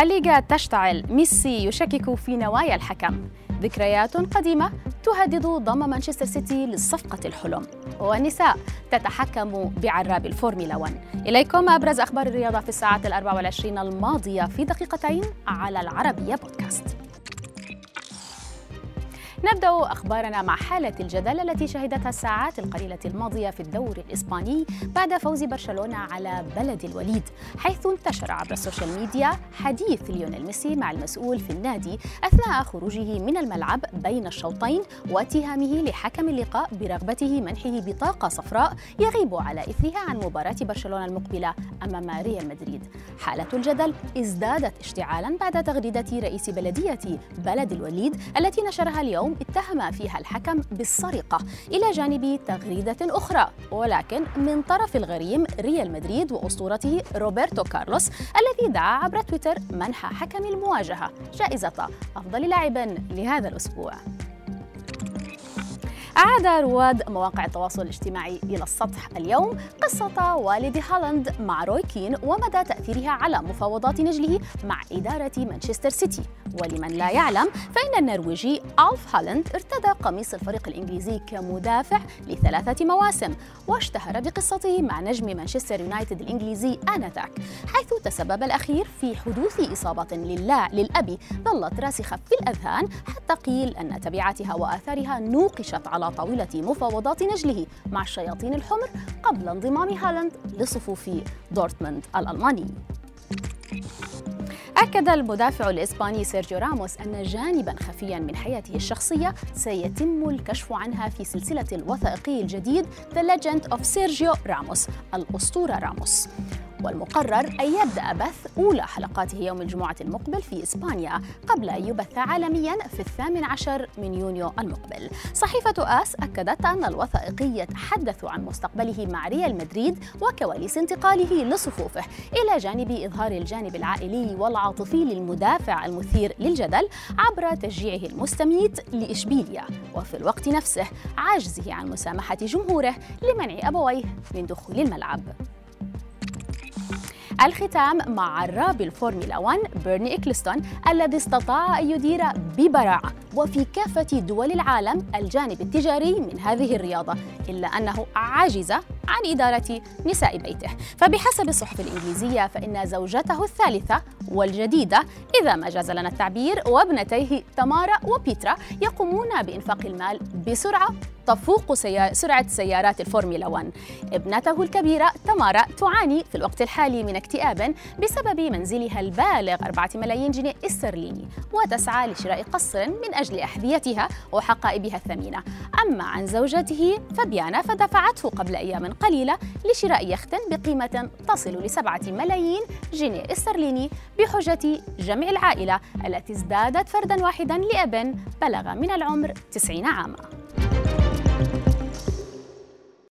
الليغا تشتعل، ميسي يشكك في نوايا الحكم، ذكريات قديمة تهدد ضم مانشستر سيتي لصفقة الحلم، والنساء تتحكم بعراب الفورمولا 1. إليكم أبرز أخبار الرياضة في الساعات 24 الماضية في دقيقتين على العربية بودكاست. نبدأ أخبارنا مع حالة الجدل التي شهدتها الساعات القليلة الماضية في الدوري الإسباني بعد فوز برشلونة على بلد الوليد، حيث انتشر عبر السوشيال ميديا حديث ليونيل ميسي مع المسؤول في النادي أثناء خروجه من الملعب بين الشوطين واتهامه لحكم اللقاء برغبته منحه بطاقة صفراء يغيب على إثرها عن مباراة برشلونة المقبلة أمام ريال مدريد. حالة الجدل ازدادت اشتعالا بعد تغريدة رئيس بلدية بلد الوليد التي نشرها اليوم اتهم فيها الحكم بالسرقة، إلى جانب تغريدة أخرى ولكن من طرف الغريم ريال مدريد وأسطورته روبرتو كارلوس الذي دعا عبر تويتر منح حكم المواجهة جائزة أفضل لاعب لهذا الأسبوع. أعاد رواد مواقع التواصل الاجتماعي إلى السطح اليوم قصة والد هالاند مع روي كين ومدى تأثيرها على مفاوضات نجله مع إدارة مانشستر سيتي. ولمن لا يعلم فإن النرويجي ألف هالاند ارتدى قميص الفريق الإنجليزي كمدافع ل3 مواسم، واشتهر بقصته مع نجم مانشستر يونايتد الإنجليزي آنذاك، حيث تسبب الأخير في حدوث إصابة للأبي ظلت راسخة في الأذهان، حتى قيل أن تبعاتها وآثارها نوقشت على طاولة مفاوضات نجله مع الشياطين الحمر قبل انضمام هالاند لصفوف دورتموند الألماني. أكد المدافع الإسباني سيرجيو راموس أن جانباً خفياً من حياته الشخصية سيتم الكشف عنها في سلسلة الوثائقي الجديد The Legend of Sergio Ramos، الأسطورة راموس. والمقرر أن يبدأ بث أولى حلقاته يوم الجمعة المقبل في إسبانيا قبل أن يبث عالمياً في 18 من يونيو المقبل. صحيفة آس أكدت أن الوثائقي يتحدث عن مستقبله مع ريال مدريد وكواليس انتقاله لصفوفه، إلى جانب إظهار الجانب العائلي والعاطفي للمدافع المثير للجدل عبر تشجيعه المستميت لإشبيلية، وفي الوقت نفسه عاجزه عن مسامحة جمهوره لمنع أبويه من دخول الملعب. الختام مع عراب الفورمولا 1 بيرني إكلستون الذي استطاع أن يدير ببراعة وفي كافة دول العالم الجانب التجاري من هذه الرياضة، إلا أنه عاجز عن إدارة نساء بيته، فبحسب الصحف الإنجليزية فإن زوجته الثالثة والجديدة إذا ما جاز لنا التعبير وابنتيه تمارا وبيترا يقومون بإنفاق المال بسرعة تفوق سرعة سيارات الفورمولا 1. ابنته الكبيرة تمارا تعاني في الوقت الحالي من اكتئاب بسبب منزلها البالغ 4 ملايين جنيه استرليني، وتسعى لشراء قصر من أجل أحذيتها وحقائبها الثمينة. أما عن زوجته فبيانا فدفعته قبل أيام قليلة لشراء يخت بقيمة تصل ل7 ملايين جنيه استرليني بحجة جمع العائلة التي ازدادت فردا واحدا لأب بلغ من العمر 90 عاما.